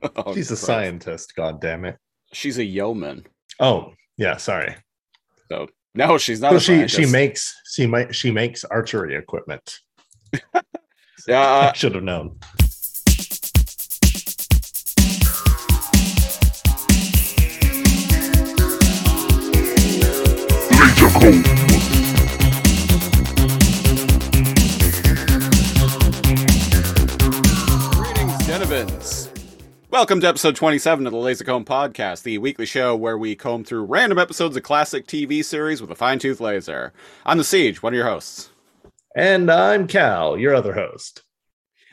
Oh, she's a scientist, goddammit. She's a yeoman. Oh, yeah, sorry. So no, she's not. So she makes archery equipment. Yeah, I should have known. Greetings, Denevans. Welcome to episode 27 of the Laser Comb podcast, the weekly show where we comb through random episodes of classic TV series with a fine-tooth laser. I'm the Siege, one of your hosts. And I'm Kal, your other host.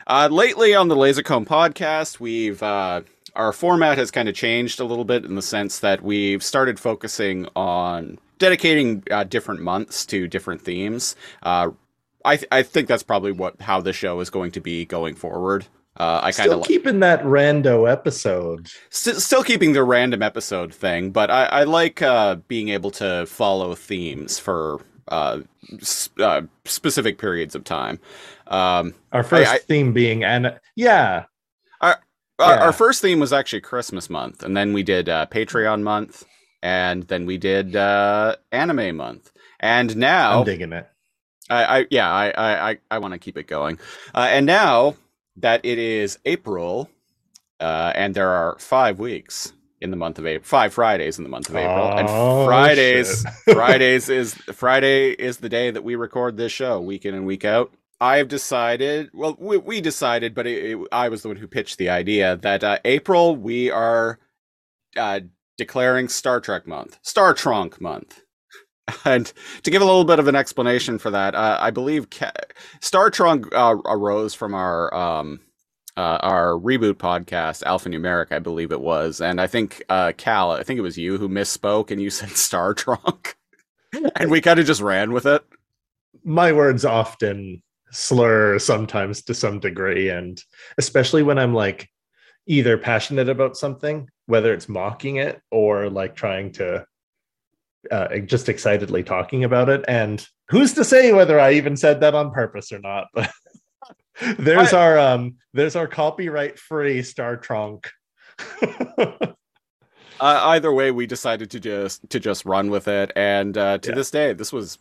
Lately on the Laser Comb podcast, we've our format has kind of changed a little bit in the sense that we've started focusing on dedicating different months to different themes. I think that's probably how the show is going to be going forward. I kind of keeping that rando episode. Still keeping the random episode thing, but I like being able to follow themes for specific periods of time. Our first theme being our first theme was actually Christmas month, and then we did Patreon month, and then we did anime month, and now I'm digging it. I want to keep it going, and now that it is April, and there are 5 weeks in the month of April, 5 Fridays in the month of April, and Friday is the day that we record this show, week in and week out. I've decided, well, we decided, but I was the one who pitched the idea that April we are declaring Star Trek month, Star Trunk month. And to give a little bit of an explanation for that, I believe Star Trunk arose from our reboot podcast, Alphanumeric, I believe it was. And I think, Kal, I think it was you who misspoke and you said Star Trunk. And we kind of just ran with it. My words often slur sometimes to some degree. And especially when I'm like either passionate about something, whether it's mocking it or like trying to just excitedly talking about it, and who's to say whether I even said that on purpose or not? But there's our copyright-free Star Trunk. Either way, we decided to just run with it, and to this day, this was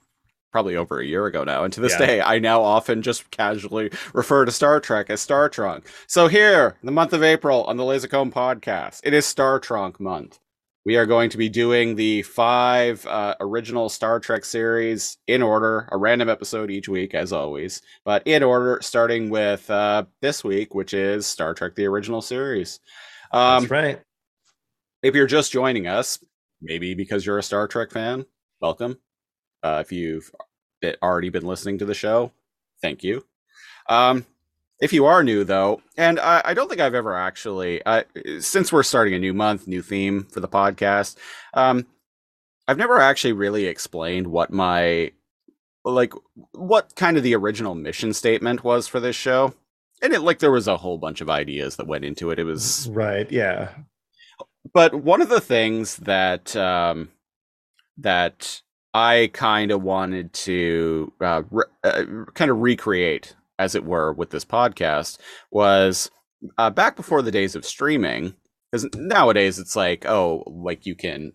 probably over a year ago now, and to this day, I now often just casually refer to Star Trek as Star Trunk. So here, in the month of April on the Laser Comb podcast, it is Star Trunk month. We are going to be doing the 5 original Star Trek series in order, a random episode each week, as always, but in order, starting with this week, which is Star Trek: The Original Series. That's right. If you're just joining us, maybe because you're a Star Trek fan, welcome. If you've already been listening to the show, thank you. If you are new, though, and I don't think I've ever actually, since we're starting a new month, new theme for the podcast, I've never actually really explained what what kind of the original mission statement was for this show. And there was a whole bunch of ideas that went into it. It was... Right, yeah. But one of the things that that I kind of wanted to kind of recreate, as it were, with this podcast was back before the days of streaming, because nowadays it's like, you can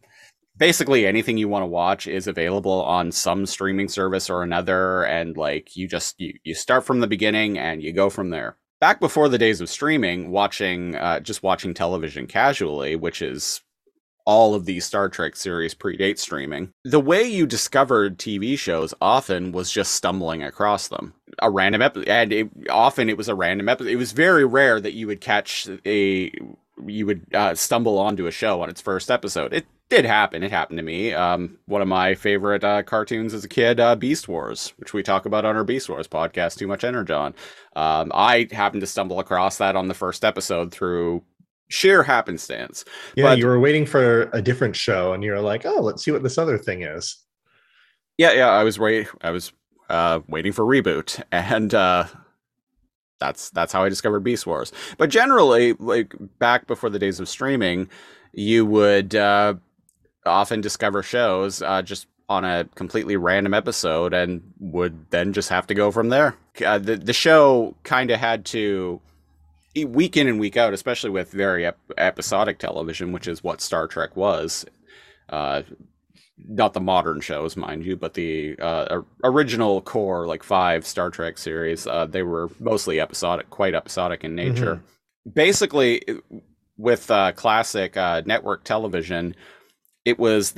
basically anything you want to watch is available on some streaming service or another. And you just, you start from the beginning and you go from there. Back before the days of streaming, just watching television casually, which is all of these Star Trek series predate streaming. The way you discovered TV shows often was just stumbling across them. A random episode, and it was a random episode. It was very rare that you would stumble onto a show on its first episode. It did happen. It happened to me. One of my favorite cartoons as a kid, Beast Wars, which we talk about on our Beast Wars podcast, Too Much Energon. I happened to stumble across that on the first episode through sheer happenstance. Yeah, but you were waiting for a different show, and you're like, "Oh, let's see what this other thing is." Yeah. I was waiting for Reboot, and that's how I discovered Beast Wars. But generally, back before the days of streaming, you would often discover shows just on a completely random episode, and would then just have to go from there. The show kind of had to. week in and week out, especially with very episodic television, which is what Star Trek was. Not the modern shows, mind you, but the original core, like 5 Star Trek series, they were mostly episodic, quite episodic in nature. Mm-hmm. Basically, with classic network television, it was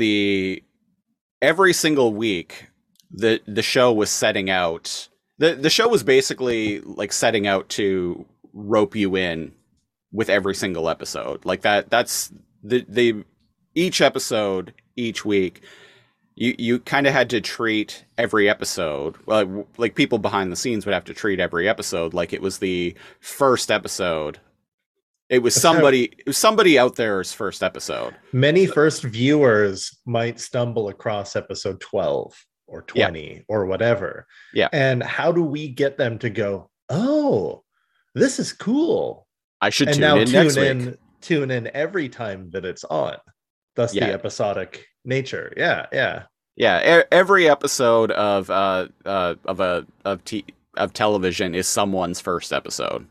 every single week the show was setting out. The show was basically like setting out to rope you in with every single episode. Like that's each episode, each week, you kind of had to treat every episode, like people behind the scenes would have to treat every episode like it was the first episode. It was somebody out there's first episode. Many first viewers might stumble across episode 12 or 20 or whatever. Yeah. And how do we get them to go, oh, this is cool, I should tune in every time that it's on? Thus the episodic nature. Yeah. Every episode of television is someone's first episode.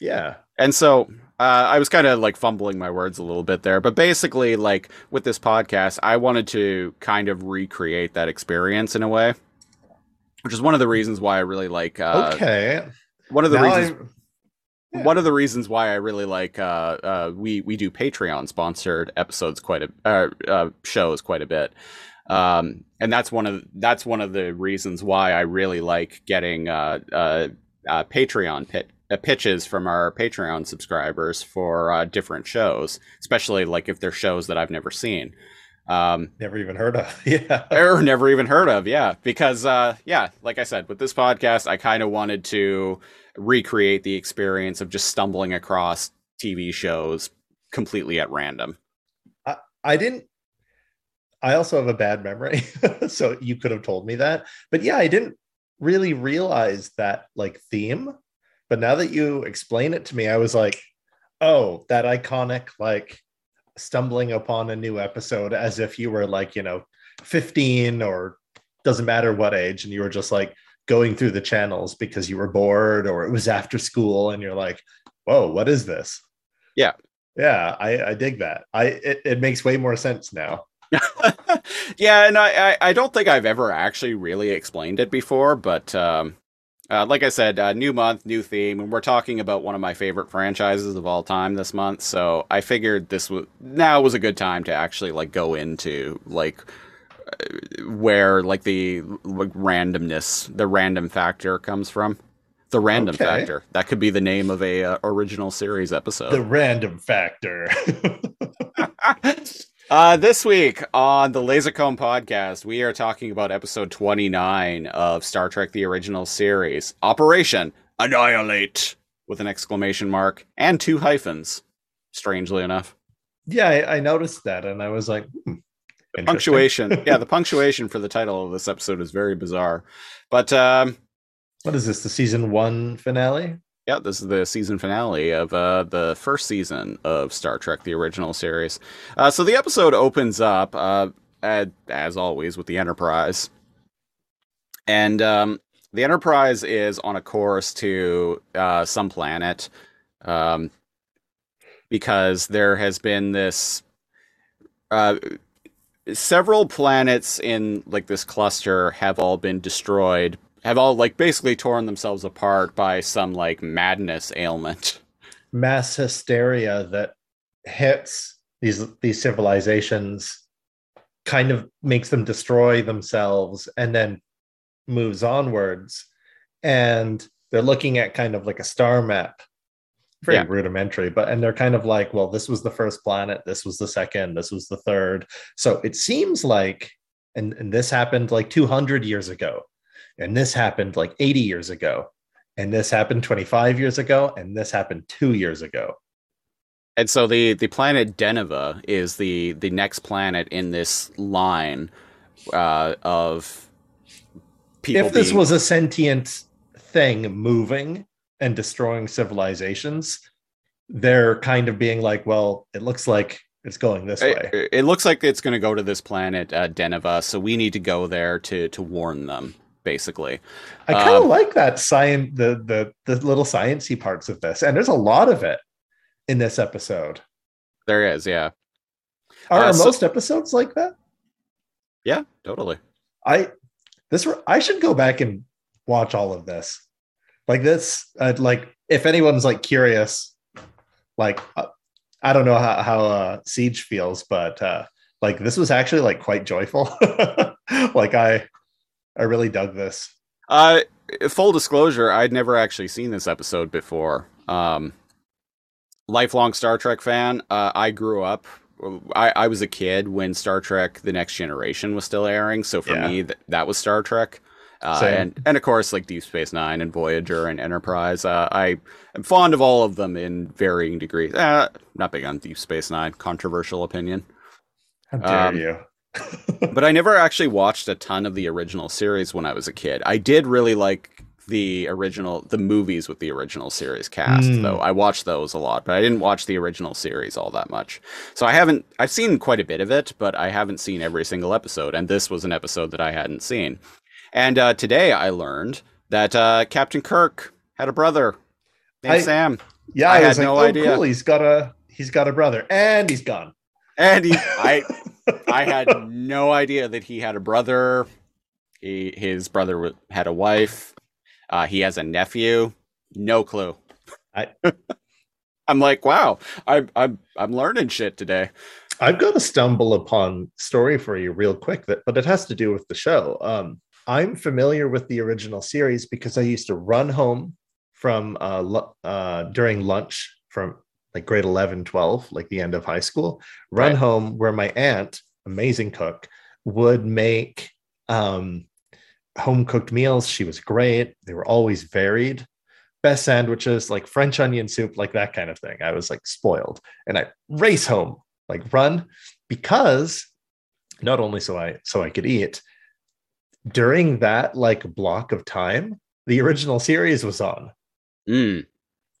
Yeah. And so I was kind of like fumbling my words a little bit there, but basically, like with this podcast, I wanted to kind of recreate that experience in a way, which is one of the reasons why I really like. One of the reasons why I really like we do Patreon sponsored episodes shows quite a bit, and that's one of the reasons why I really like getting Patreon pitches from our Patreon subscribers for different shows, especially like if they're shows that I've never seen, never even heard of, because like I said, with this podcast, I kind of wanted to recreate the experience of just stumbling across TV shows completely at random. I also have a bad memory, so you could have told me that. But yeah, I didn't really realize that like theme. But now that you explain it to me, I was like, oh, that iconic like stumbling upon a new episode as if you were like, 15 or doesn't matter what age, and you were just like going through the channels because you were bored or it was after school and you're like, whoa, what is this? Yeah. I dig that. It makes way more sense now. Yeah. And I don't think I've ever actually really explained it before, but like I said, new month, new theme, and we're talking about one of my favorite franchises of all time this month. So I figured now was a good time to actually like go into like where like the randomness, the random factor comes from. The random factor. That could be the name of a original series episode. The random factor. This week on the Laser Comb podcast, we are talking about episode 29 of Star Trek: The Original Series, Operation Annihilate! With an exclamation mark and 2 hyphens. Strangely enough. Yeah, I noticed that and I was like, punctuation. Yeah, the punctuation for the title of this episode is very bizarre. But what is this, the season 1 finale? Yeah, this is the season finale of the first season of Star Trek: The Original Series. So the episode opens up, as always, with the Enterprise. And the Enterprise is on a course to some planet because there has been this... several planets in like this cluster have all been destroyed, have all like basically torn themselves apart by some like madness ailment, mass hysteria that hits these civilizations, kind of makes them destroy themselves and then moves onwards. And they're looking at kind of like a star map, very rudimentary, and they're kind of like, well, this was the first planet, this was the second, this was the third. So it seems like, and this happened like 200 years ago, and this happened like 80 years ago, and this happened 25 years ago, and this happened 2 years ago. And so the planet Deneva is the next planet in this line of people. If this was a sentient thing moving and destroying civilizations, they're kind of being like, well, it looks like it's going this way. It looks like it's going to go to this planet, Deneva, so we need to go there to warn them. basically. I kind of like that science, the little sciencey parts of this, and there's a lot of it in this episode. There is, yeah. Are most episodes like that? Yeah, totally. I should go back and watch all of this. Like this, like if anyone's like curious, like I don't know how Siege feels, but like this was actually like quite joyful. Like I really dug this. Full disclosure, I'd never actually seen this episode before. Lifelong Star Trek fan. I grew up. I was a kid when Star Trek: The Next Generation was still airing, so for me that was Star Trek. And of course, like Deep Space Nine and Voyager and Enterprise. I am fond of all of them in varying degrees. Not big on Deep Space Nine. Controversial opinion. How dare you? But I never actually watched a ton of the original series when I was a kid. I did really like the movies with the original series cast, though. I watched those a lot, but I didn't watch the original series all that much. So I've seen quite a bit of it, but I haven't seen every single episode. And this was an episode that I hadn't seen. And today I learned that Captain Kirk had a brother named Sam. Yeah, I was had like, no idea. Cool. He's got a brother, and he's gone. And I had no idea that he had a brother. His brother had a wife. He has a nephew. No clue. I'm like, wow. I'm learning shit today. I've got a stumble upon story for you real quick, but it has to do with the show. I'm familiar with the original series because I used to run home from during lunch from like grade 11, 12, like the end of high school, run home where my aunt, amazing cook, would make home cooked meals. She was great. They were always varied. Best sandwiches, like French onion soup, like that kind of thing. I was like spoiled. And I race home, like run, because not only so I could eat. During that like block of time, the original series was on. And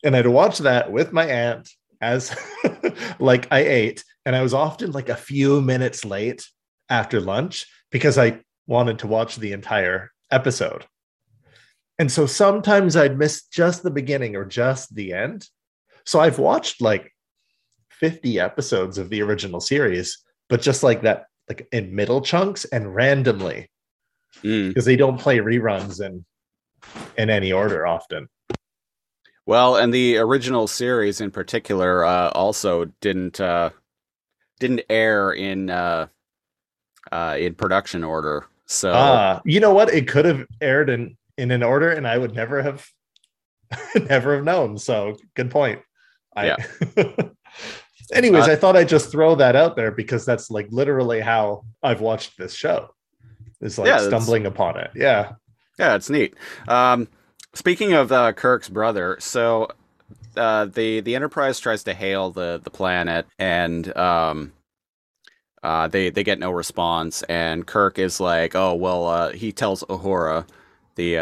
I'd watch that with my aunt as like I ate, and I was often like a few minutes late after lunch because I wanted to watch the entire episode. And so sometimes I'd miss just the beginning or just the end. So I've watched like 50 episodes of the original series, but just like that, like in middle chunks and randomly. Because they don't play reruns in any order often. Well, and the original series in particular also didn't air in production order. So you know what? It could have aired in an order, and I would never have known. So good point. Anyways, I thought I'd just throw that out there because that's like literally how I've watched this show. It's like stumbling upon it. Yeah, it's neat. Speaking of Kirk's brother, so the Enterprise tries to hail the planet, and they get no response. And Kirk is like, "Oh well," he tells Uhura, the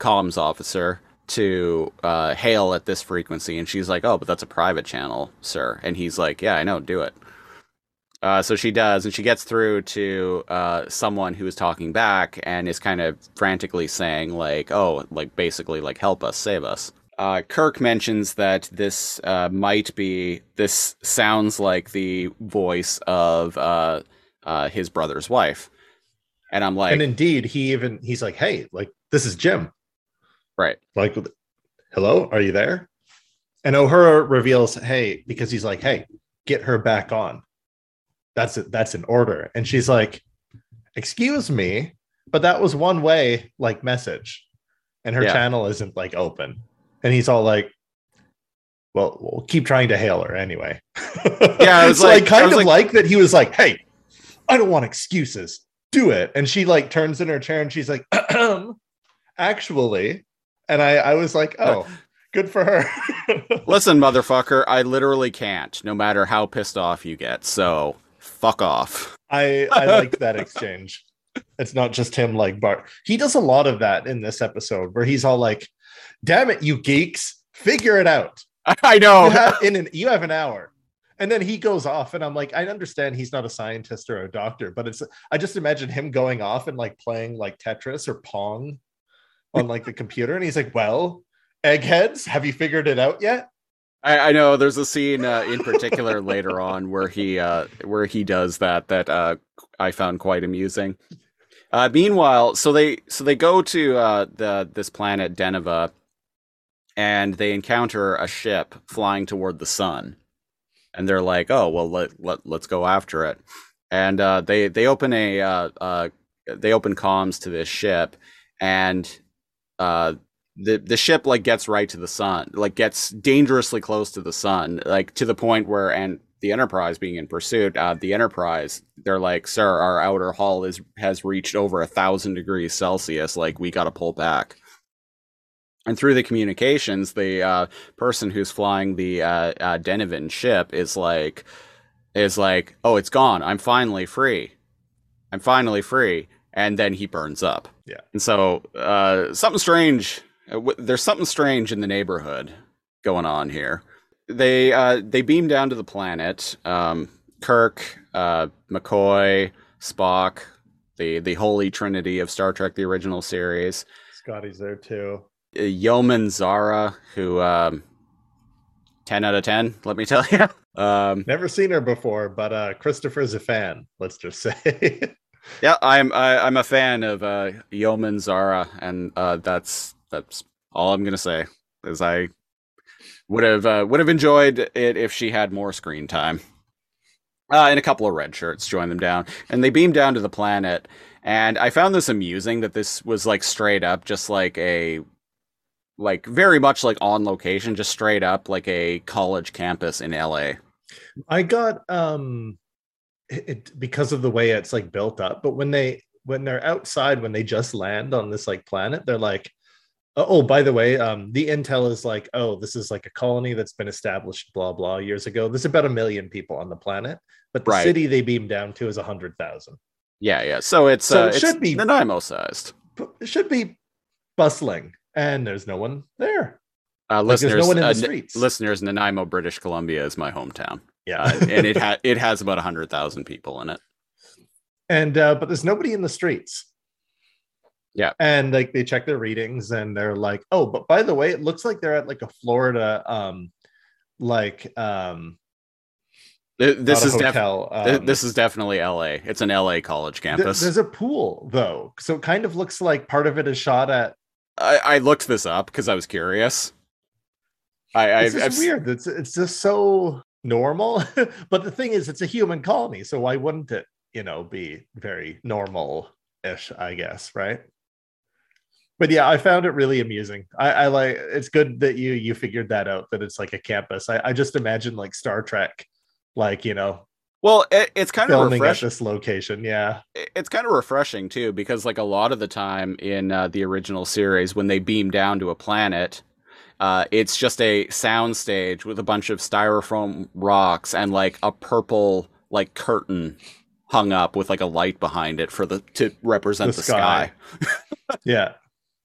comms officer, to hail at this frequency, and she's like, "Oh, but that's a private channel, sir." And he's like, "Yeah, I know, do it." So she does, and she gets through to someone who is talking back and is kind of frantically saying, like, oh, like, basically, like, help us, save us. Kirk mentions that this this sounds like the voice of his brother's wife. And I'm like... And indeed, he's like, hey, like, this is Jim. Right. Like, hello, are you there? And Uhura reveals, hey, because he's like, hey, get her back on. That's an order. And she's like, excuse me, but that was one way like message, and her channel isn't like open. And he's all like, well, we'll keep trying to hail her anyway. Yeah, it was so like kind of like that. He was like, hey, I don't want excuses, do it. And she like turns in her chair and she's like, actually. And I was like, oh, good for her. Listen, motherfucker, I literally can't, no matter how pissed off you get, so fuck off. I like that exchange. It's not just him like Bart. He does a lot of that in this episode where he's all like, damn it, you geeks, figure it out. I know. You have an hour. And then he goes off, and I'm like, I understand he's not a scientist or a doctor, but it's, I just imagine him going off and like playing like Tetris or Pong on like the computer. And he's like, well, eggheads, have you figured it out yet? I know there's a scene in particular later on where he does that, that I found quite amusing. Meanwhile, so they go to this planet Deneva, and they encounter a ship flying toward the sun, and they're like, "Oh well, let's go after it." And they open comms to this ship, and the ship like gets right to the sun, like gets dangerously close to the sun, like to the point where, and the Enterprise being in pursuit, the Enterprise, they're like, sir, our outer hull has reached over 1,000 degrees Celsius, like we got to pull back. And through the communications, the person who's flying the Denevan ship is like, oh, it's gone, I'm finally free. And then he burns up. Yeah. And so something strange, there's something strange in the neighborhood going on here. They beam down to the planet. Kirk, McCoy, Spock, the holy trinity of Star Trek: The Original Series. Scotty's there too. Yeoman Zahra, who 10 out of 10, let me tell you. Never seen her before, but Christopher's a fan. Let's just say. Yeah, I'm a fan of Yeoman Zahra, and that's all I'm gonna say. Is I would have enjoyed it if she had more screen time. And a couple of red shirts join them down, and they beam down to the planet. And I found this amusing that this was like straight up, just like a, like very much like on location, just straight up like a college campus in LA. I got it because of the way it's like built up. But when they're outside, when they just land on this like planet, they're like, oh, by the way, the intel is like, oh, this is like a colony that's been established, blah, blah, years ago. There's about 1 million people on the planet, but the right. City they beam down to is 100,000. Yeah, yeah. So it's it should be Nanaimo-sized. It should be bustling, and there's no one there. Listeners, there's no one in the streets. Listeners, Nanaimo, British Columbia, is my hometown. Yeah, and it has about 100,000 people in it. And but there's nobody in the streets. Yeah, and like they check their readings, and they're like, "Oh, but by the way, it looks like they're at like a Florida, this is definitely LA. It's an LA college campus. There's a pool though, so it kind of looks like part of it is shot at." I looked this up because I was curious. It's weird. It's just so normal, but the thing is, it's a human colony, so why wouldn't it, be very normal-ish? I guess, right? But yeah, I found it really amusing. I like, it's good that you figured that out, that it's like a campus. I just imagine like Star Trek, like, well, it's kind of refreshing at this location. Yeah, it's kind of refreshing too, because like a lot of the time in the original series, when they beam down to a planet, it's just a soundstage with a bunch of styrofoam rocks and like a purple like curtain hung up with like a light behind it to represent the sky. Yeah.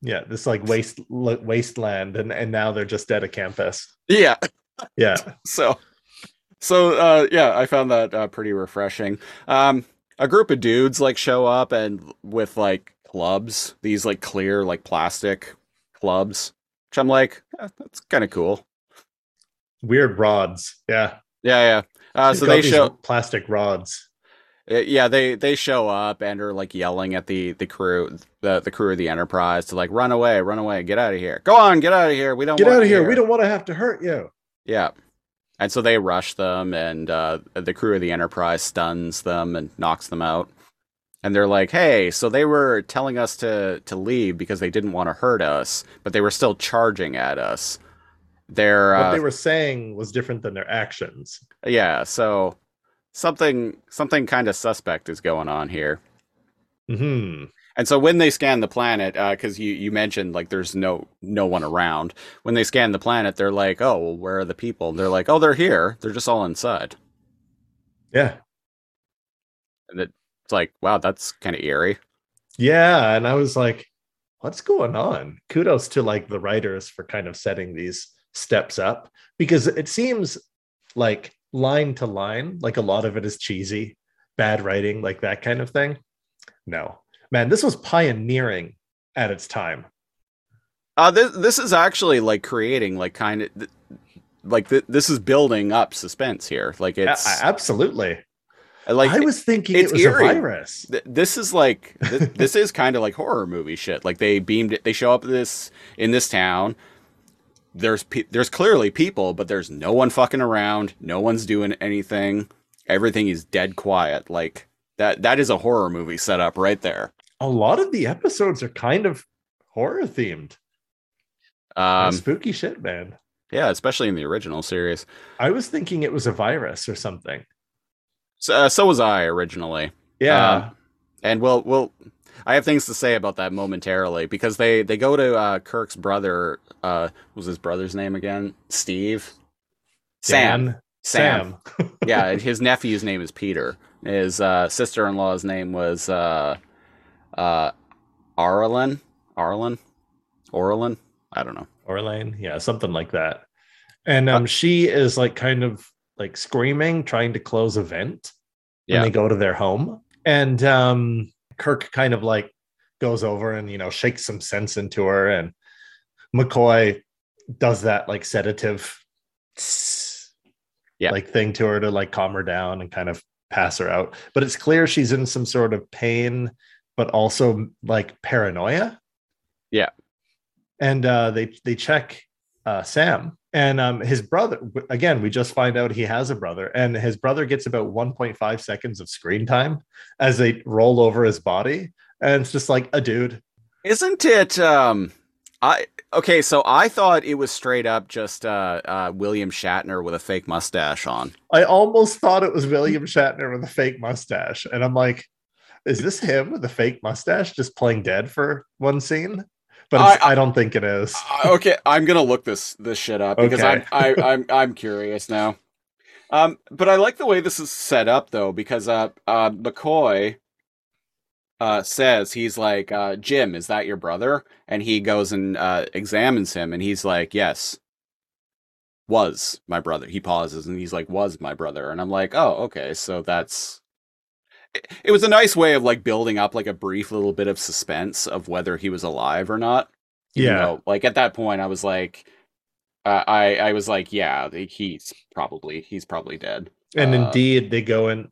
Yeah, this like wasteland, and now they're just at a campus. Yeah, yeah. So yeah, I found that pretty refreshing. A group of dudes like show up and with like clubs, these like clear like plastic clubs, which I'm like, yeah, that's kind of cool. Weird rods, yeah, yeah, yeah. So they show plastic rods. Yeah, they show up and are like yelling at the crew of the Enterprise to like run away, get out of here, go on, get out of here, we don't want to have to hurt you. Yeah, and so they rush them, and the crew of the Enterprise stuns them and knocks them out, and they're like, hey, so they were telling us to leave because they didn't want to hurt us, but they were still charging at us. What they were saying was different than their actions. Yeah, so Something kind of suspect is going on here. Mm-hmm. And so when they scan the planet, because you mentioned like there's no one around, when they scan the planet, they're like, oh, well, where are the people? And they're like, oh, they're here. They're just all inside. Yeah. And it's like, wow, that's kind of eerie. Yeah, and I was like, what's going on? Kudos to like the writers for kind of setting these steps up, because it seems like line to line, like a lot of it is cheesy, bad writing, like that kind of thing. No, man, this was pioneering at its time. This is actually like creating like kind of like this is building up suspense here. Like it's absolutely. Like I was thinking it was eerie. A virus. This is like this is kind of like horror movie shit. Like they beamed it. They show up in this town. There's clearly people, but there's no one fucking around. No one's doing anything. Everything is dead quiet. Like that is a horror movie setup right there. A lot of the episodes are kind of horror themed. Spooky shit, man. Yeah, especially in the original series. I was thinking it was a virus or something. So was I originally. Yeah. And we'll I have things to say about that momentarily, because they go to Kirk's brother. What was his brother's name again? Steve? Sam. Yeah. His nephew's name is Peter. His sister-in-law's name was Orlane. I don't know. Orlane. Yeah. Something like that. And she is like kind of like screaming, trying to close a vent. Yeah. When they go to their home. And Kirk kind of like goes over and, you know, shakes some sense into her. And McCoy does that like sedative like thing to her to like calm her down and kind of pass her out. But it's clear she's in some sort of pain, but also like paranoia. Yeah. And they check Sam and his brother. Again, we just find out he has a brother, and his brother gets about 1.5 seconds of screen time as they roll over his body. And it's just like a dude. Isn't it? So I thought it was straight up just William Shatner with a fake mustache on. I almost thought it was William Shatner with a fake mustache. And I'm like, is this him with a fake mustache just playing dead for one scene? But I don't think it is. Okay, I'm gonna look this shit up because I'm curious now. But I like the way this is set up though, because McCoy says, he's like, Jim, is that your brother? And he goes and examines him, and he's like, yes, was my brother. He pauses and he's like, was my brother. And I'm like, oh, okay, so that's. It was a nice way of like building up like a brief little bit of suspense of whether he was alive or not. Yeah. You know, like at that point I was like, I was like, yeah, he's probably dead. And indeed they go and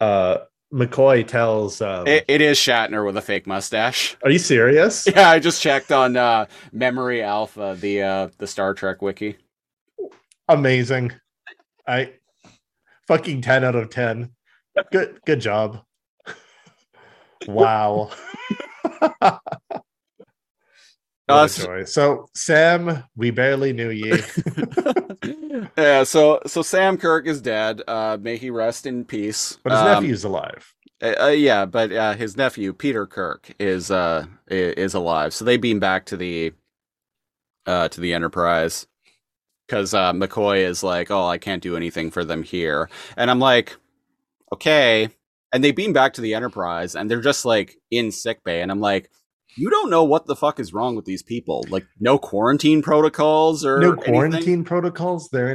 McCoy tells it is Shatner with a fake mustache. Are you serious? Yeah. I just checked on Memory Alpha, the Star Trek wiki. Amazing. I fucking 10 out of 10. Good job. Wow. So Sam, we barely knew ye. Yeah, so Sam Kirk is dead. May he rest in peace. But his nephew's alive. But his nephew Peter Kirk is alive. So they beam back to the Enterprise, because McCoy is like, "Oh, I can't do anything for them here," and I'm like, okay. And they beam back to the Enterprise, and they're just like in sickbay. And I'm like, you don't know what the fuck is wrong with these people. Like no quarantine protocols. They're in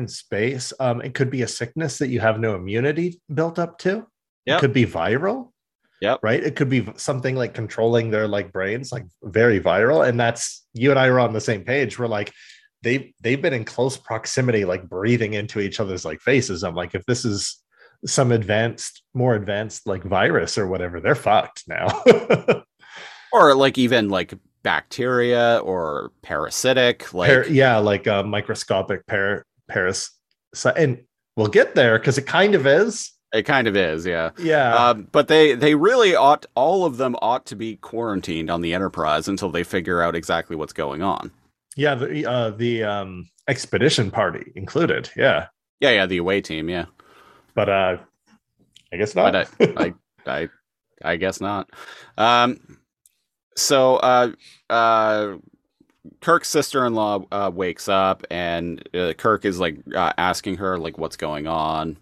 space. It could be a sickness that you have no immunity built up to. Yep. It could be viral. Yep. Right. It could be something like controlling their like brains, like very viral. And that's, you and I were on the same page. We're like, they've been in close proximity, like breathing into each other's like faces. I'm like, if this is some more advanced like virus or whatever, they're fucked now. Or like even like bacteria or parasitic, like microscopic parasites. And we'll get there, because it kind of is. Yeah. But they really all of them ought to be quarantined on the Enterprise until they figure out exactly what's going on. Yeah. The expedition party included. Yeah. The away team. Yeah. But I guess not. I guess not. So Kirk's sister-in-law wakes up, and Kirk is like asking her like what's going on,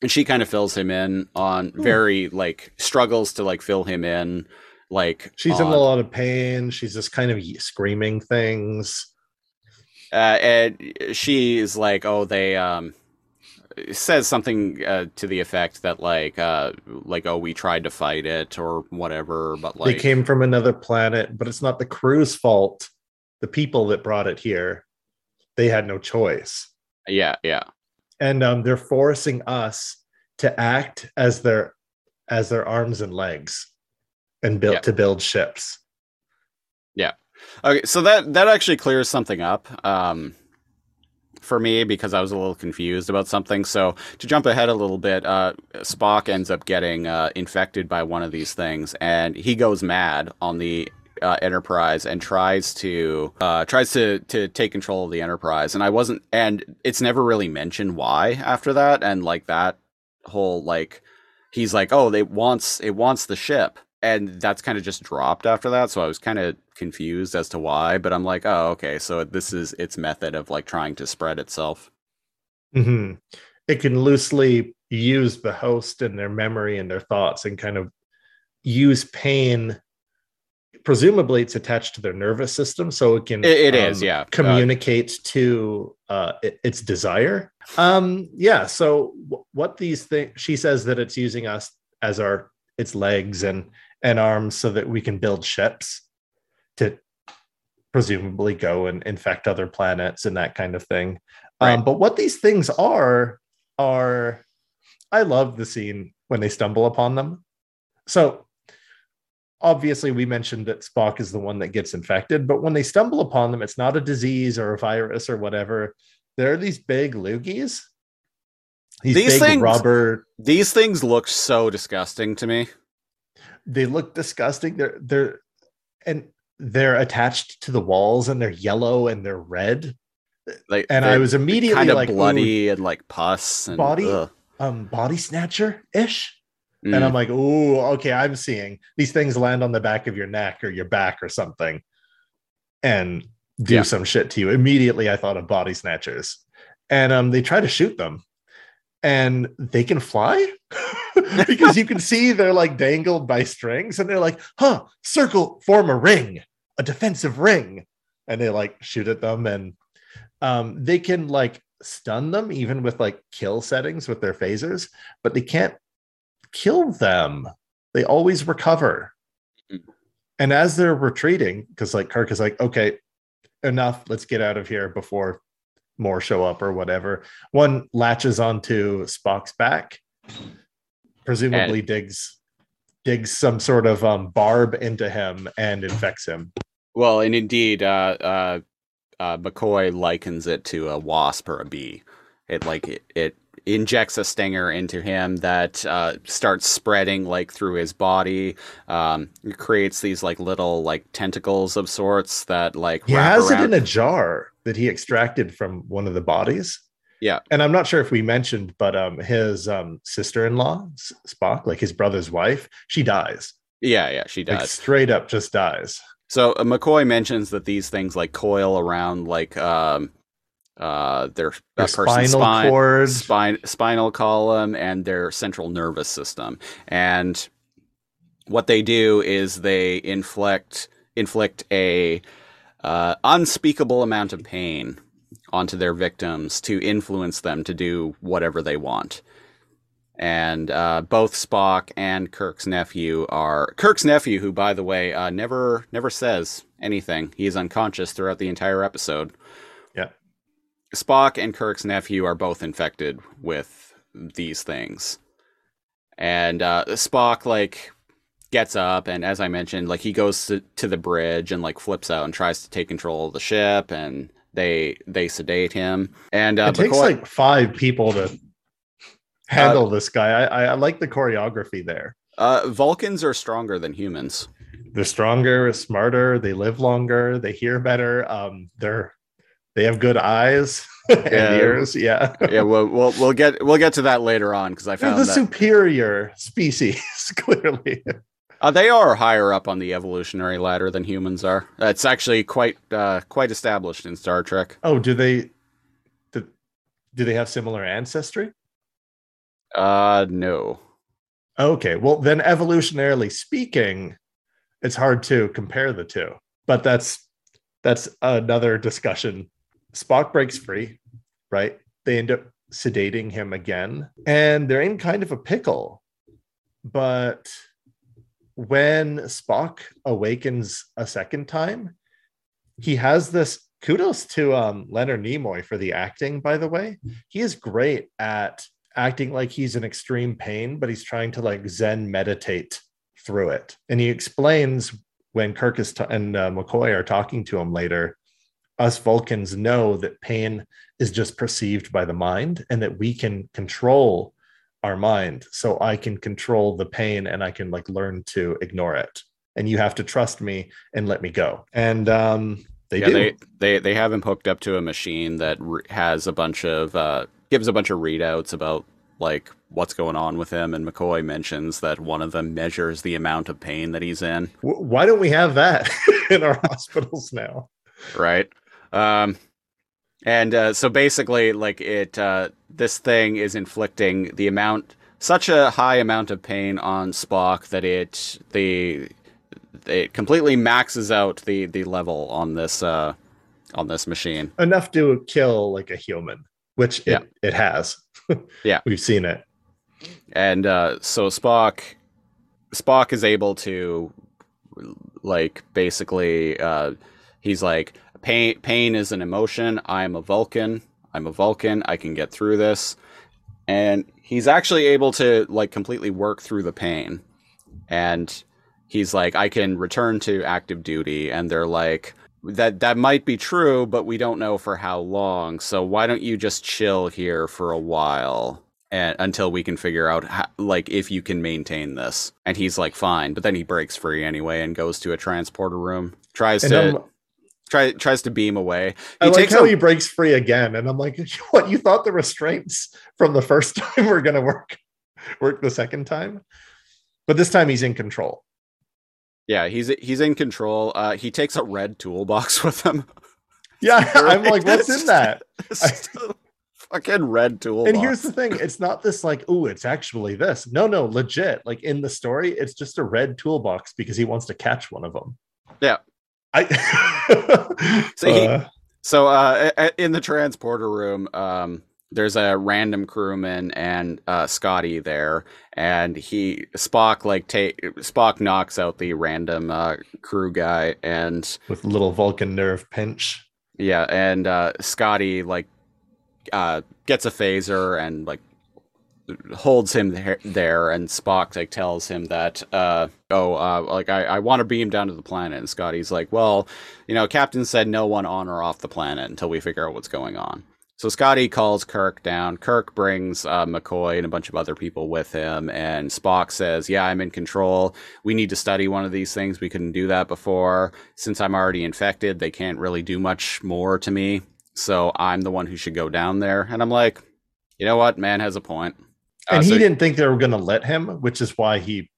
and she kind of fills him in on very like struggles to like fill him in. Like she's in a lot of pain. She's just kind of screaming things. And she is like, oh, they says something to the effect that like, oh, we tried to fight it or whatever, but like they came from another planet, but it's not the crew's fault. The people that brought it here, they had no choice. Yeah, yeah. And they're forcing us to act as their arms and legs and built to build ships. Yeah. Okay, so that actually clears something up for me, because I was a little confused about something. So to jump ahead a little bit, Spock ends up getting infected by one of these things, and he goes mad on the Enterprise and tries to take control of the Enterprise. And it's never really mentioned why after that. And like that whole like, he's like, oh, it wants the ship. And that's kind of just dropped after that. So I was kind of confused as to why, but I'm like, oh, okay. So this is its method of like trying to spread itself. Mm-hmm. It can loosely use the host and their memory and their thoughts and kind of use pain. Presumably it's attached to their nervous system. So it can communicate to its desire. So what these things, she says that it's using us as its legs and arms so that we can build ships to presumably go and infect other planets and that kind of thing. Right. But what these things are, I love the scene when they stumble upon them. So obviously we mentioned that Spock is the one that gets infected, but when they stumble upon them, it's not a disease or a virus or whatever. There are these big loogies. These things look so disgusting to me. They look disgusting. They're attached to the walls, and they're yellow and they're red. Like, and I was immediately kind of like bloody and like pus and body snatcher ish. Mm. And I'm like, ooh, okay, I'm seeing these things land on the back of your neck or your back or something, and do some shit to you. Immediately, I thought of body snatchers, and they try to shoot them. And they can fly because you can see they're like dangled by strings, and they're like, huh, circle, form a ring, a defensive ring. And they like shoot at them, and they can like stun them even with like kill settings with their phasers, but they can't kill them. They always recover. Mm-hmm. And as they're retreating, because like Kirk is like, okay, enough, let's get out of here before more show up or whatever. One latches onto Spock's back, presumably digs some sort of barb into him and infects him. Well, and indeed, McCoy likens it to a wasp or a bee. It injects a stinger into him that starts spreading like through his body. It creates these like little like tentacles of sorts that like he has it in a jar that he extracted from one of the bodies. Yeah. And I'm not sure if we mentioned, but his sister-in-law, Spock, like his brother's wife, she dies. Yeah, she dies. Like, straight up just dies. So McCoy mentions that these things like coil around like their person's spinal cord, spinal column, and their central nervous system. And what they do is they inflict a unspeakable amount of pain onto their victims to influence them to do whatever they want. And both Spock and Kirk's nephew, who, by the way, never says anything. He is unconscious throughout the entire episode. Spock and Kirk's nephew are both infected with these things. And Spock like gets up, and as I mentioned, like he goes to the bridge and like flips out and tries to take control of the ship, and they sedate him. And it takes like five people to handle this guy. I like the choreography there. Vulcans are stronger than humans. They're stronger, smarter, they live longer, they hear better. They have good eyes and ears. Yeah, yeah. We'll get to that later on, because I found they're the superior species. Clearly, they are higher up on the evolutionary ladder than humans are. It's actually quite established in Star Trek. Oh, do they have similar ancestry? No. Okay, well then, evolutionarily speaking, it's hard to compare the two. But that's another discussion Spock breaks free, right? They end up sedating him again, and they're in kind of a pickle. But when Spock awakens a second time, he has this kudos to Leonard Nimoy for the acting, by the way. He is great at acting like he's in extreme pain, but he's trying to like Zen meditate through it. And he explains when Kirk is and McCoy are talking to him later, us Vulcans know that pain is just perceived by the mind and that we can control our mind. So I can control the pain and I can like learn to ignore it. And you have to trust me and let me go. And they do. They have him hooked up to a machine that has a bunch of, gives a bunch of readouts about like what's going on with him. And McCoy mentions that one of them measures the amount of pain that he's in. Why don't we have that in our hospitals now? Right. So basically like it, this thing is inflicting the amount, such a high amount of pain on Spock that it completely maxes out the level on this machine. Enough to kill like a human, which it has. Yeah. We've seen it. And, so Spock is able to like, basically, he's like, Pain is an emotion. I'm a Vulcan. I can get through this. And he's actually able to like completely work through the pain. And he's like, I can return to active duty. And they're like, that might be true, but we don't know for how long. So why don't you just chill here for a while and until we can figure out how, like if you can maintain this. And he's like, fine. But then he breaks free anyway and goes to a transporter room. Tries to beam away. He breaks free again, and I'm like, "What? You thought the restraints from the first time were going to work the second time?" But this time, he's in control. Yeah, he's in control. He takes a red toolbox with him. Yeah, I'm like, "What's in that?" Fucking red toolbox. And here's the thing: it's not this like, "Oh, it's actually this." No, legit. Like in the story, it's just a red toolbox because he wants to catch one of them. Yeah. In the transporter room, there's a random crewman and Scotty there, and Spock knocks out the random crew guy, and with little Vulcan nerve pinch. Yeah, and Scotty like gets a phaser and like holds him there, and Spock like tells him that I want to beam down to the planet, and Scotty's like, well, you know, Captain said no one on or off the planet until we figure out what's going on. So Scotty calls Kirk down. Kirk brings McCoy and a bunch of other people with him, and Spock says, yeah, I'm in control. We need to study one of these things. We couldn't do that before. Since I'm already infected, they can't really do much more to me, so I'm the one who should go down there. And I'm like, you know what, man has a point. And he didn't think they were going to let him, which is why he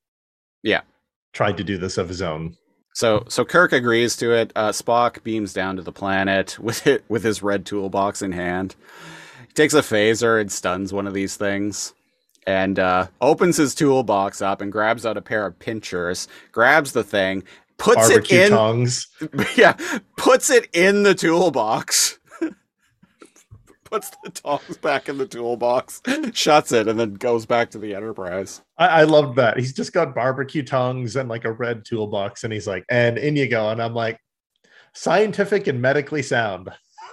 tried to do this of his own. So Kirk agrees to it. Spock beams down to the planet with his red toolbox in hand. He takes a phaser and stuns one of these things and opens his toolbox up and grabs out a pair of pinchers, grabs the thing, puts barbecue it in tongs. Yeah, puts it in the toolbox. Puts the tongs back in the toolbox, shuts it, and then goes back to the Enterprise. I loved that. He's just got barbecue tongs and like a red toolbox, and he's like, and in you go. And I'm like, scientific and medically sound.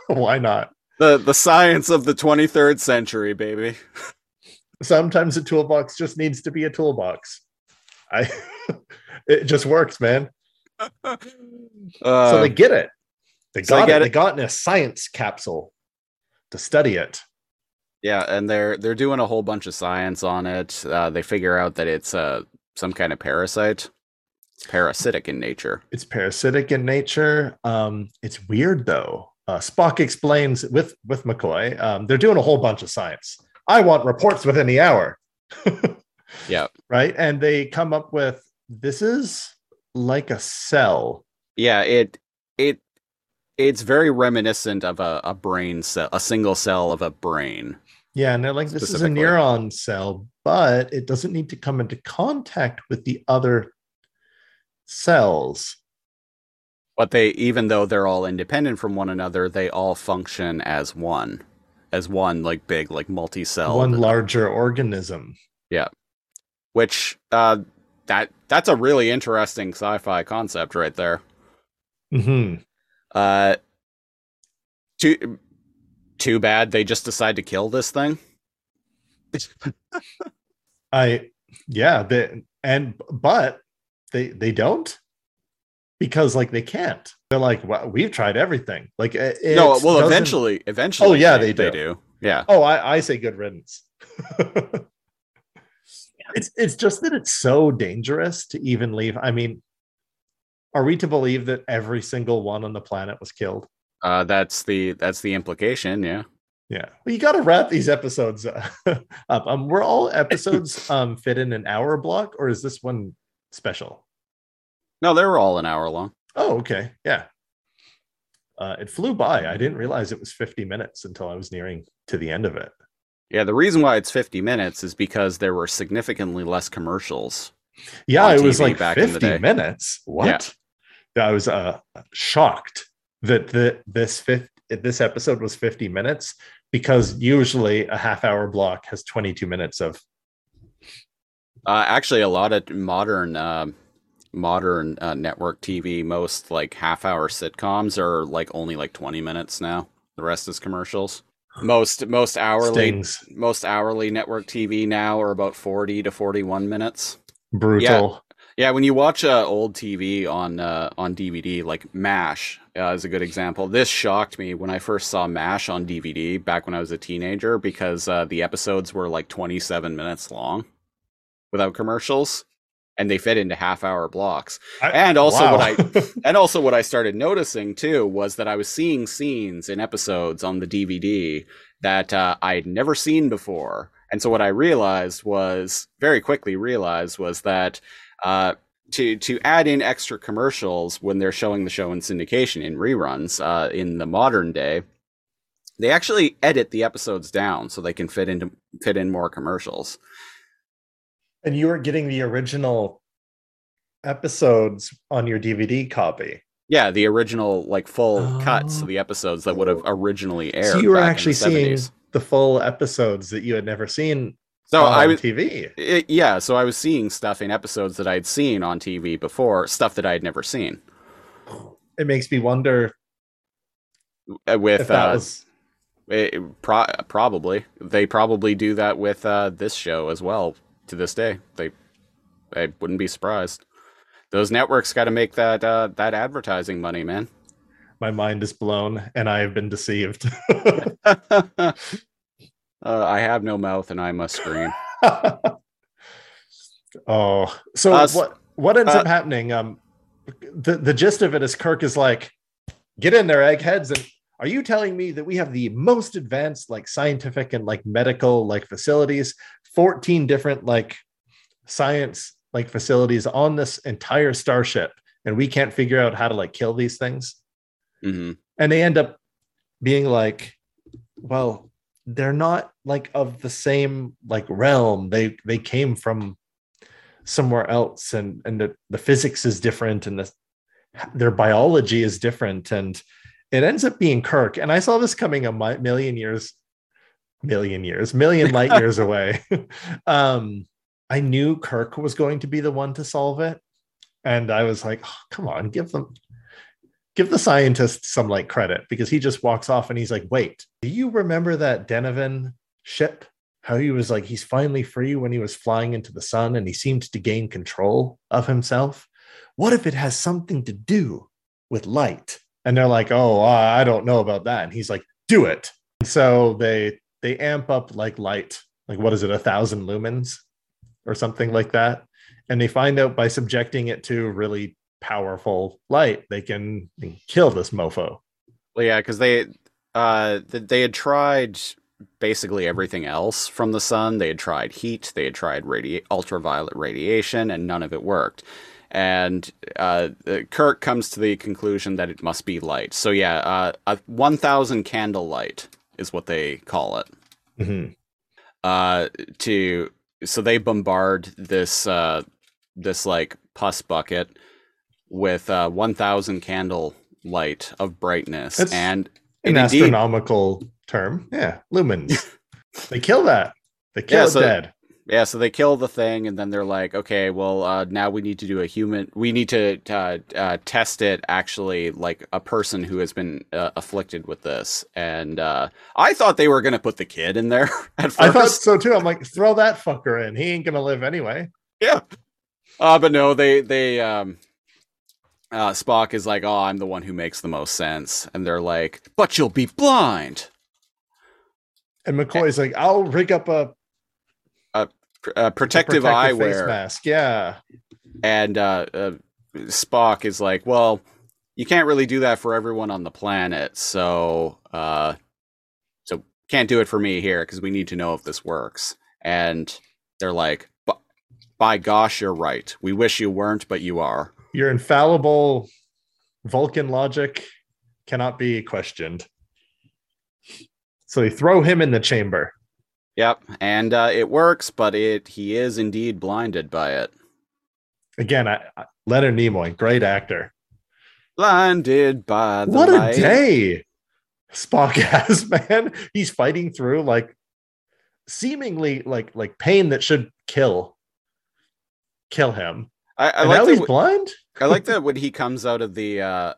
Why not? The science of the 23rd century, baby. Sometimes a toolbox just needs to be a toolbox. It just works, man. So they get it. They got in a science capsule to study it. Yeah, and they're doing a whole bunch of science on it. They figure out that it's some kind of parasite. It's parasitic in nature. It's weird though. Spock explains with McCoy, they're doing a whole bunch of science. I want reports within the hour. Yeah. Right? And they come up with, this is like a cell. Yeah, it's very reminiscent of a brain cell, a single cell of a brain. Yeah, and they're like, this is a neuron cell, but it doesn't need to come into contact with the other cells. But they, even though they're all independent from one another, they all function as one. As one, like, big, like, multi-cell. One larger organism. Yeah. Which, that's a really interesting sci-fi concept right there. Mm-hmm. Too bad they just decide to kill this thing. But they don't, because like they can't. They're like, well, we've tried everything. Like eventually. Oh yeah, they do. Yeah. Oh, I say good riddance. It's just that it's so dangerous to even leave. I mean, are we to believe that every single one on the planet was killed? That's the implication. Yeah. Yeah. Well, you got to wrap these episodes up. Were all episodes fit in an hour block, or is this one special? No, they were all an hour long. Oh, okay. Yeah. It flew by. I didn't realize it was 50 minutes until I was nearing to the end of it. Yeah, the reason why it's 50 minutes is because there were significantly less commercials. Yeah, it was like 50 minutes. What? Yeah. I was shocked that this episode was 50 minutes, because usually a half hour block has 22 minutes of. Actually, a lot of modern network TV, most like half hour sitcoms are like only like 20 minutes now. The rest is commercials. Most hourly Stings. Most hourly network TV now are about 40 to 41 minutes. Brutal. Yeah, when you watch old TV on DVD, like MASH is a good example. This shocked me when I first saw MASH on DVD back when I was a teenager, because the episodes were like 27 minutes long without commercials, and they fit into half-hour blocks. What I started noticing too was that I was seeing scenes in episodes on the DVD that I'd never seen before. And so what I very quickly realized was that to add in extra commercials when they're showing the show in syndication, in reruns, in the modern day, they actually edit the episodes down so they can fit in more commercials. And you were getting the original episodes on your DVD copy. Yeah, the original, like, full cuts of the episodes that would have originally aired. So you were actually seeing the full episodes that you had never seen on TV. Yeah, so I was seeing stuff in episodes that I'd seen on TV before, stuff that I had never seen. It makes me wonder. Probably. They probably do that with this show as well. To this day, I wouldn't be surprised. Those networks got to make that that advertising money, man. My mind is blown, and I have been deceived. I have no mouth, and I must scream. Oh, so what ends up happening? The gist of it is Kirk is like, "Get in there, eggheads!" And are you telling me that we have the most advanced, like, scientific and like medical, like, facilities? 14 different, like, science, like, facilities on this entire starship, and we can't figure out how to, like, kill these things. Mm-hmm. And they end up being like, well, they're not, like, of the same, like, realm. They came from somewhere else, and the physics is different, and their biology is different, and it ends up being Kirk. And I saw this coming a million light years away. I knew Kirk was going to be the one to solve it, and I was like, oh, come on, give the scientist some, like, credit, because he just walks off and he's like, wait, do you remember that Denevan ship, how he was like, he's finally free when he was flying into the sun and he seemed to gain control of himself? What if it has something to do with light? And they're like, oh, I don't know about that. And he's like, do it. And so they amp up, like, light, like, what is it, 1,000 lumens or something like that. And they find out by subjecting it to really powerful light, they can kill this mofo. Well, yeah, because they had tried basically everything else from the sun. They had tried heat, they had tried ultraviolet radiation, and none of it worked. And Kirk comes to the conclusion that it must be light. So yeah, 1,000 candle light is what they call it. Mm-hmm. So they bombard this like pus bucket with 1,000 candle light of brightness. That's and an astronomical term. Yeah, lumens. They kill that. They kill it dead. Yeah, so they kill the thing, and then they're like, okay, well, now we need to do a human... We need to test it, actually, like a person who has been afflicted with this. And I thought they were going to put the kid in there at first. I thought so, too. I'm like, throw that fucker in. He ain't going to live anyway. Yeah. But no, Spock is like, oh, I'm the one who makes the most sense. And they're like, but you'll be blind. And McCoy's like, I'll rig up protective eyewear mask, yeah. And Spock is like, well, you can't really do that for everyone on the planet, so can't do it for me here because we need to know if this works. And they're like, by gosh, you're right. We wish you weren't, but you are. Your infallible Vulcan logic cannot be questioned. So they throw him in the chamber. Yep, and it works, but he is indeed blinded by it. Again, Leonard Nimoy, great actor. Blinded by the light. What a day Spock has, man. He's fighting through seemingly like pain that should kill him. I like now he's blind. I like that when he comes out of the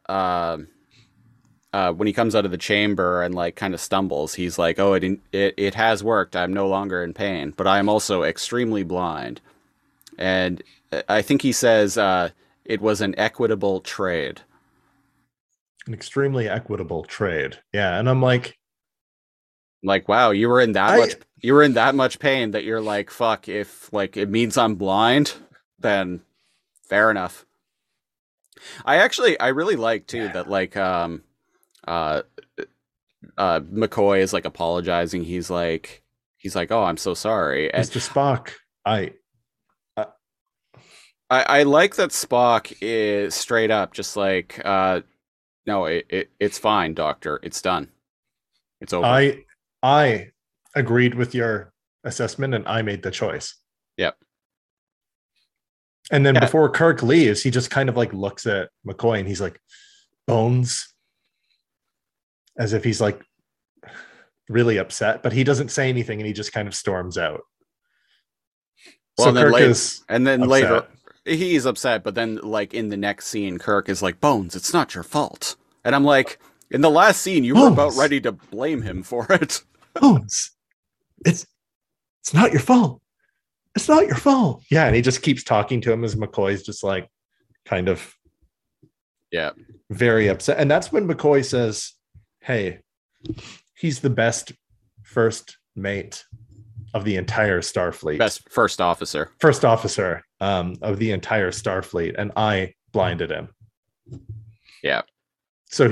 when he comes out of the chamber and kind of stumbles, he's like, oh, it has worked. I'm no longer in pain, but I'm also extremely blind. And I think he says it was an equitable trade. An extremely equitable trade. Yeah. And I'm like, wow, you were in that much pain that you're like, fuck, if it means I'm blind, then fair enough. I really like too that McCoy is apologizing. He's like, oh, I'm so sorry. And Mr. Spock, I like that Spock is straight up just like, no, it's fine, Doctor. It's done. It's over. I agreed with your assessment and I made the choice. Yep. And then before Kirk leaves, he just kind of looks at McCoy and he's like, bones. As if he's really upset, but he doesn't say anything and he just kind of storms out. Well, so then later he's upset, but then in the next scene, Kirk is like, bones, it's not your fault. And I'm like, in the last scene, you were about ready to blame him for it. Bones, it's not your fault. It's not your fault. Yeah. And he just keeps talking to him as McCoy's just kind of. Yeah. Very upset. And that's when McCoy says, hey, he's the best first mate of the entire Starfleet. Best first officer. First officer of the entire Starfleet. And I blinded him. Yeah. So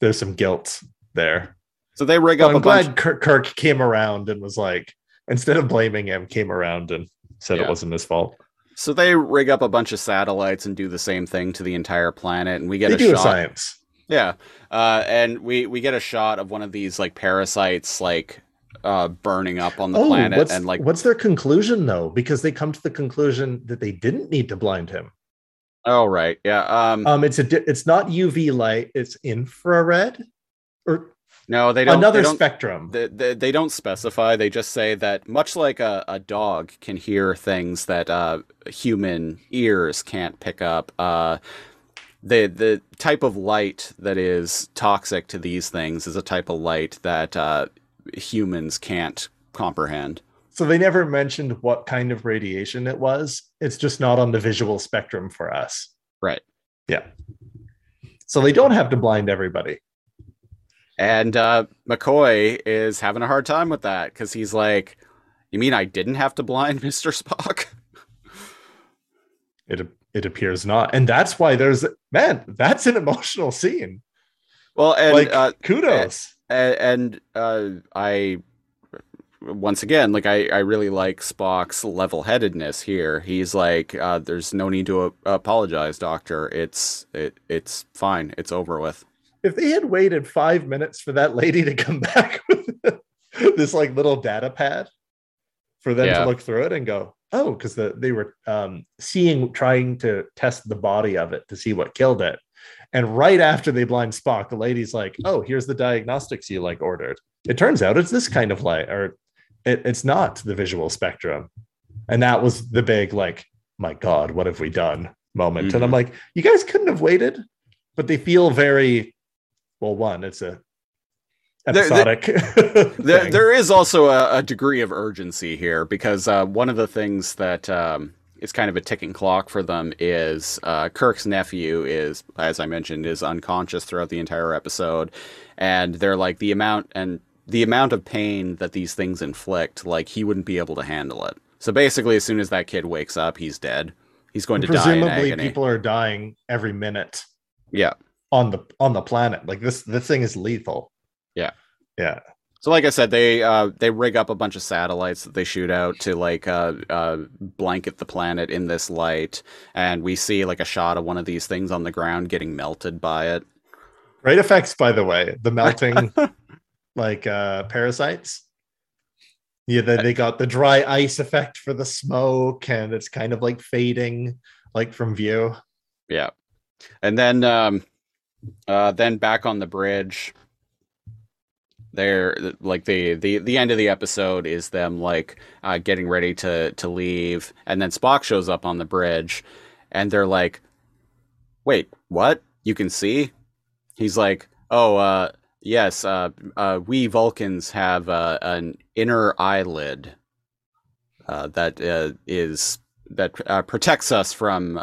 there's some guilt there. So they rig up a bunch. I'm glad Kirk came around and was like, instead of blaming him, came around and said it wasn't his fault. So they rig up a bunch of satellites and do the same thing to the entire planet. And we get a shot. Science. Yeah. And we get a shot of one of these parasites burning up on the planet. What's their conclusion though? Because they come to the conclusion that they didn't need to blind him. Oh, right. Yeah. It's not UV light. It's infrared or no, they don't. Another spectrum. They don't specify. They just say that much like a dog can hear things that human ears can't pick up. The type of light that is toxic to these things is a type of light that humans can't comprehend. So they never mentioned what kind of radiation it was. It's just not on the visual spectrum for us. Right. Yeah. So they don't have to blind everybody. And McCoy is having a hard time with that because he's like, you mean I didn't have to blind Mr. Spock? It appears not. And that's why that's an emotional scene. Well, and kudos. And I, once again, I really like Spock's level-headedness here. He's like, there's no need to apologize, Doctor. It's fine. It's over with. If they had waited 5 minutes for that lady to come back with this little data pad for them to look through it and go, oh, because they were trying to test the body of it to see what killed it. And right after they blind Spock, the lady's like, oh, here's the diagnostics you like ordered. It turns out it's this kind of light, or it's not the visual spectrum. And that was the big, like, my God, what have we done moment. Mm-hmm. And I'm like, you guys couldn't have waited, but they feel very, well, one, it's a episodic. There is also a degree of urgency here, because one of the things that is kind of a ticking clock for them is Kirk's nephew is, as I mentioned, is unconscious throughout the entire episode. And they're like, the amount of pain that these things inflict, like, he wouldn't be able to handle it. So basically, as soon as that kid wakes up, he's dead. He's going to die. Presumably, people are dying every minute. Yeah. On the planet. Like, this thing is lethal. Yeah. Yeah. So like I said, they rig up a bunch of satellites that they shoot out to like blanket the planet in this light. And we see like a shot of one of these things on the ground getting melted by it. Great effects, by the way. The melting like parasites. Yeah, they got the dry ice effect for the smoke, and it's kind of like fading like from view. Yeah. And then back on the bridge, they're like the end of the episode is them like getting ready to leave, and then Spock shows up on the bridge, and they're like, "Wait, what? You can see?" He's like, "Oh, yes, we Vulcans have an inner eyelid that protects us from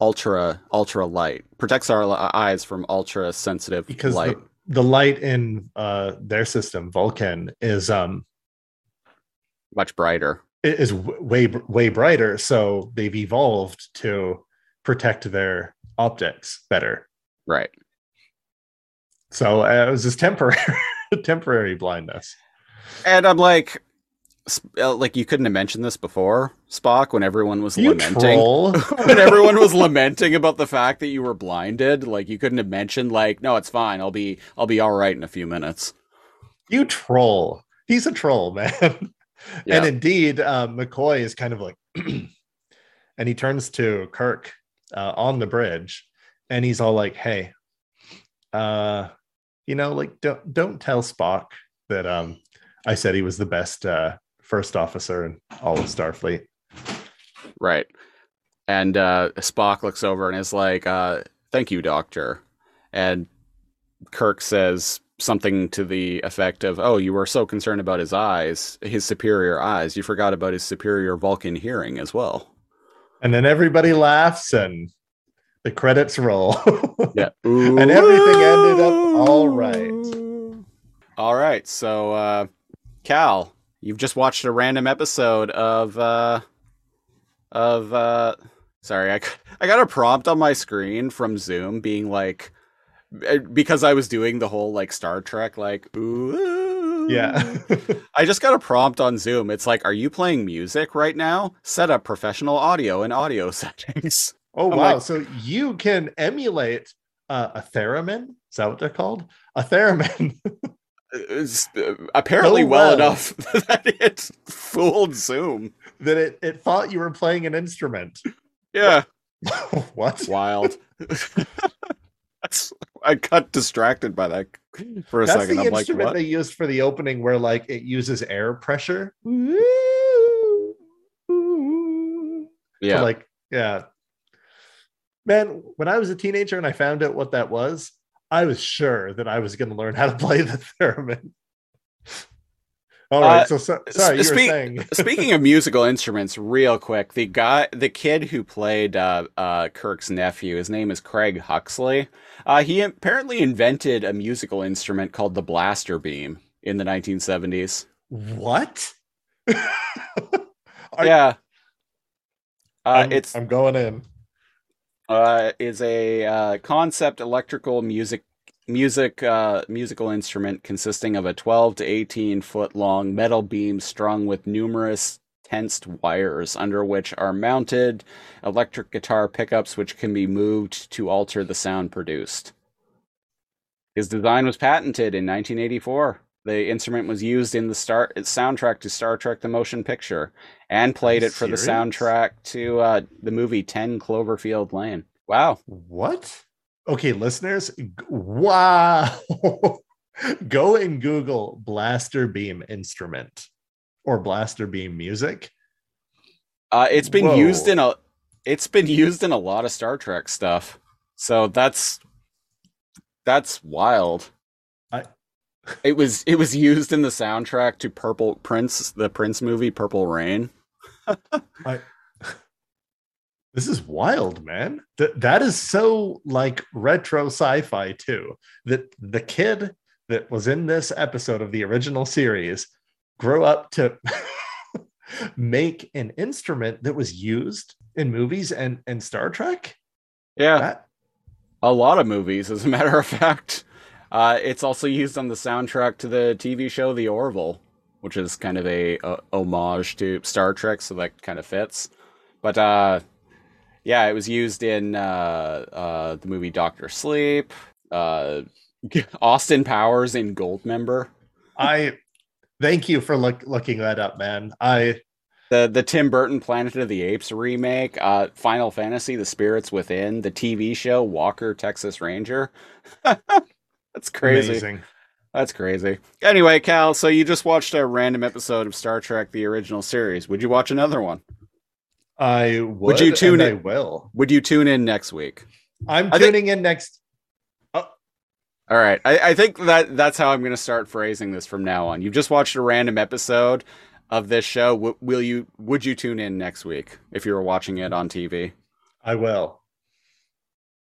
ultra light, protects our eyes from ultra sensitive light." The light in their system, Vulcan, is much brighter. It is way brighter, so they've evolved to protect their optics better. Right. So it was just temporary blindness. And I'm like, you couldn't have mentioned this before, Spock, when everyone was lamenting about the fact that you were blinded. Like, you couldn't have mentioned, like, no, it's fine. I'll be all right in a few minutes. You troll. He's a troll, man. Yeah. And indeed, McCoy is kind of like, and he turns to Kirk on the bridge, and he's all like, hey, like, don't tell Spock that I said he was the best first officer in all of Starfleet. Right. And Spock looks over and is like, thank you, Doctor. And Kirk says something to the effect of, oh, you were so concerned about his eyes, his superior eyes, you forgot about his superior Vulcan hearing as well. And then everybody laughs and the credits roll. Yeah. Ooh. And everything ended up all right. All right. So, Kal, you've just watched a random episode of sorry, I got a prompt on my screen from Zoom being like, because I was doing the whole like Star Trek, like, ooh. Yeah. I just got a prompt on Zoom. It's like, are you playing music right now? Set up professional audio and audio settings. Oh, wow. Like, so you can emulate a theremin. Is that what they're called? A theremin. It's apparently well enough that it fooled Zoom, that it thought you were playing an instrument. Yeah. What? Wild. I got distracted by that for a second. That's the instrument, like, they used for the opening, where like it uses air pressure. Yeah. So, like, yeah. Man, when I was a teenager and I found out what that was, I was sure that I was going to learn how to play the theremin. All right, sorry, you were saying. Speaking of musical instruments, real quick, the kid who played Kirk's nephew, his name is Craig Huxley. He apparently invented a musical instrument called the Blaster Beam in the 1970s. What? Yeah. I'm going in. Is a concept electrical musical instrument consisting of a 12 to 18 foot long metal beam strung with numerous tensed wires, under which are mounted electric guitar pickups, which can be moved to alter the sound produced. His design was patented in 1984. The instrument was used in the soundtrack to Star Trek the Motion Picture, and played it for the soundtrack to the movie 10 Cloverfield Lane. Wow. What? Okay, listeners. Wow. Go and Google Blaster Beam instrument or Blaster Beam music. It's been used in a lot of Star Trek stuff. So that's wild. It was used in the soundtrack to the Prince movie Purple Rain. This is wild, man. That is so like retro sci-fi too. That the kid that was in this episode of the original series grew up to make an instrument that was used in movies and Star Trek. Yeah, a lot of movies, as a matter of fact. It's also used on the soundtrack to the TV show The Orville, which is kind of a homage to Star Trek, so that kind of fits. But yeah, it was used in the movie Doctor Sleep, Austin Powers in Goldmember. I thank you for looking that up, man. The Tim Burton Planet of the Apes remake, Final Fantasy The Spirits Within, the TV show Walker Texas Ranger. That's crazy. Amazing. That's crazy. Anyway, Kal, so you just watched a random episode of Star Trek: The Original Series. Would you watch another one? I would. Would you tune in? I will. Would you tune in next week? I'm tuning in next. Oh. All right. I think that's how I'm going to start phrasing this from now on. You've just watched a random episode of this show. Would you tune in next week if you were watching it on TV? I will.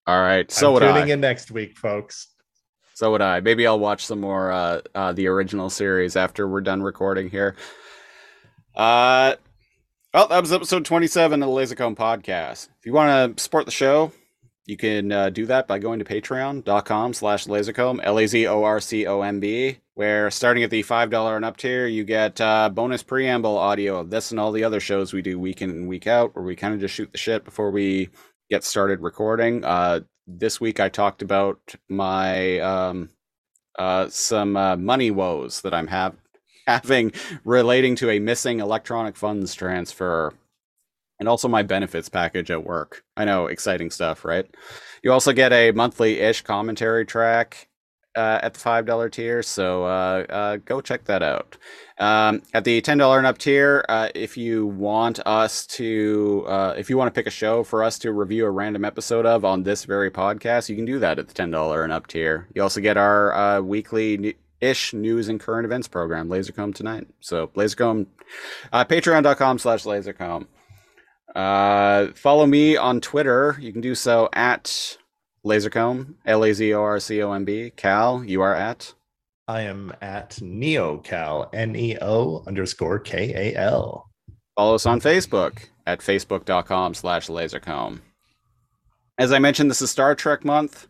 All right. So I'm tuning in next week, folks. So would I. Maybe I'll watch some more the original series after we're done recording here. Well, that was episode 27 of the Laser Comb Podcast. If you want to support the show, you can do that by going to patreon.com/lasercomb, LAZORCOMB, where starting at the $5 and up tier, you get bonus preamble audio of this and all the other shows we do week in and week out, where we kind of just shoot the shit before we get started recording. This week I talked about my some money woes that I'm having relating to a missing electronic funds transfer, and also my benefits package at work. I know, exciting stuff, right? You also get a monthly-ish commentary track at the $5 tier, so go check that out. At the $10 and up tier, if you want to pick a show for us to review a random episode of on this very podcast, you can do that at the $10 and up tier. You also get our weekly-ish news and current events program, Lasercomb Tonight. So Lasercomb, patreon.com/Lasercomb. Follow me on Twitter. You can do so at Lasercomb, LAZORCOMB. Kal, you are at? I am at Neo_Kal, NEO_KAL. Follow us on Facebook at facebook.com/Lasercomb. As I mentioned, this is Star Trek month.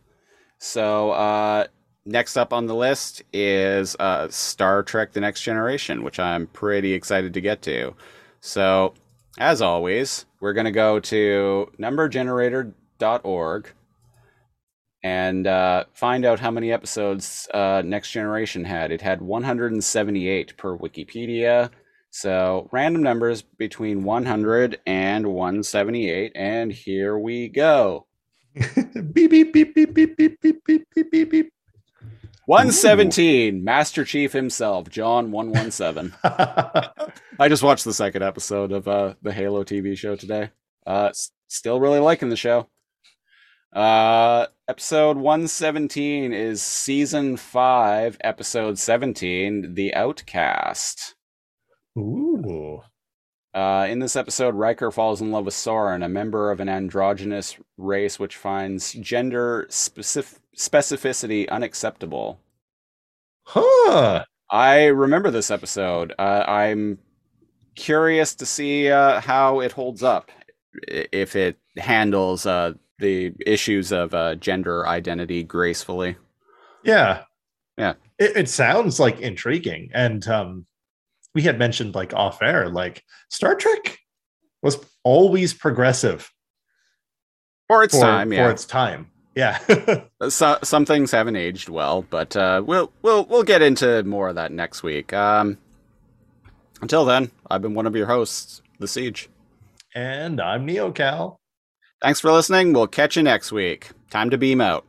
So next up on the list is Star Trek: The Next Generation, which I'm pretty excited to get to. So as always, we're going to go to numbergenerator.org. And find out how many episodes Next Generation had. It had 178 per Wikipedia. So random numbers between 100 and 178. And here we go. Beep, beep, beep, beep, beep, beep, beep, beep, beep, beep. 117, ooh. Master Chief himself, John 117. I just watched the second episode of the Halo TV show today. Still really liking the show. Episode 117 is season 5, episode 17, The Outcast. Ooh. In this episode, Riker falls in love with Saren, a member of an androgynous race which finds gender specificity unacceptable. Huh. I remember this episode. I'm curious to see how it holds up, if it handles the issues of gender identity gracefully. Yeah. It sounds like intriguing. And we had mentioned like off air, like Star Trek was always progressive. For its time. Yeah. So, some things haven't aged well, but we'll get into more of that next week. Until then, I've been one of your hosts, The Siege. And I'm Neo_Kal. Thanks for listening. We'll catch you next week. Time to beam out.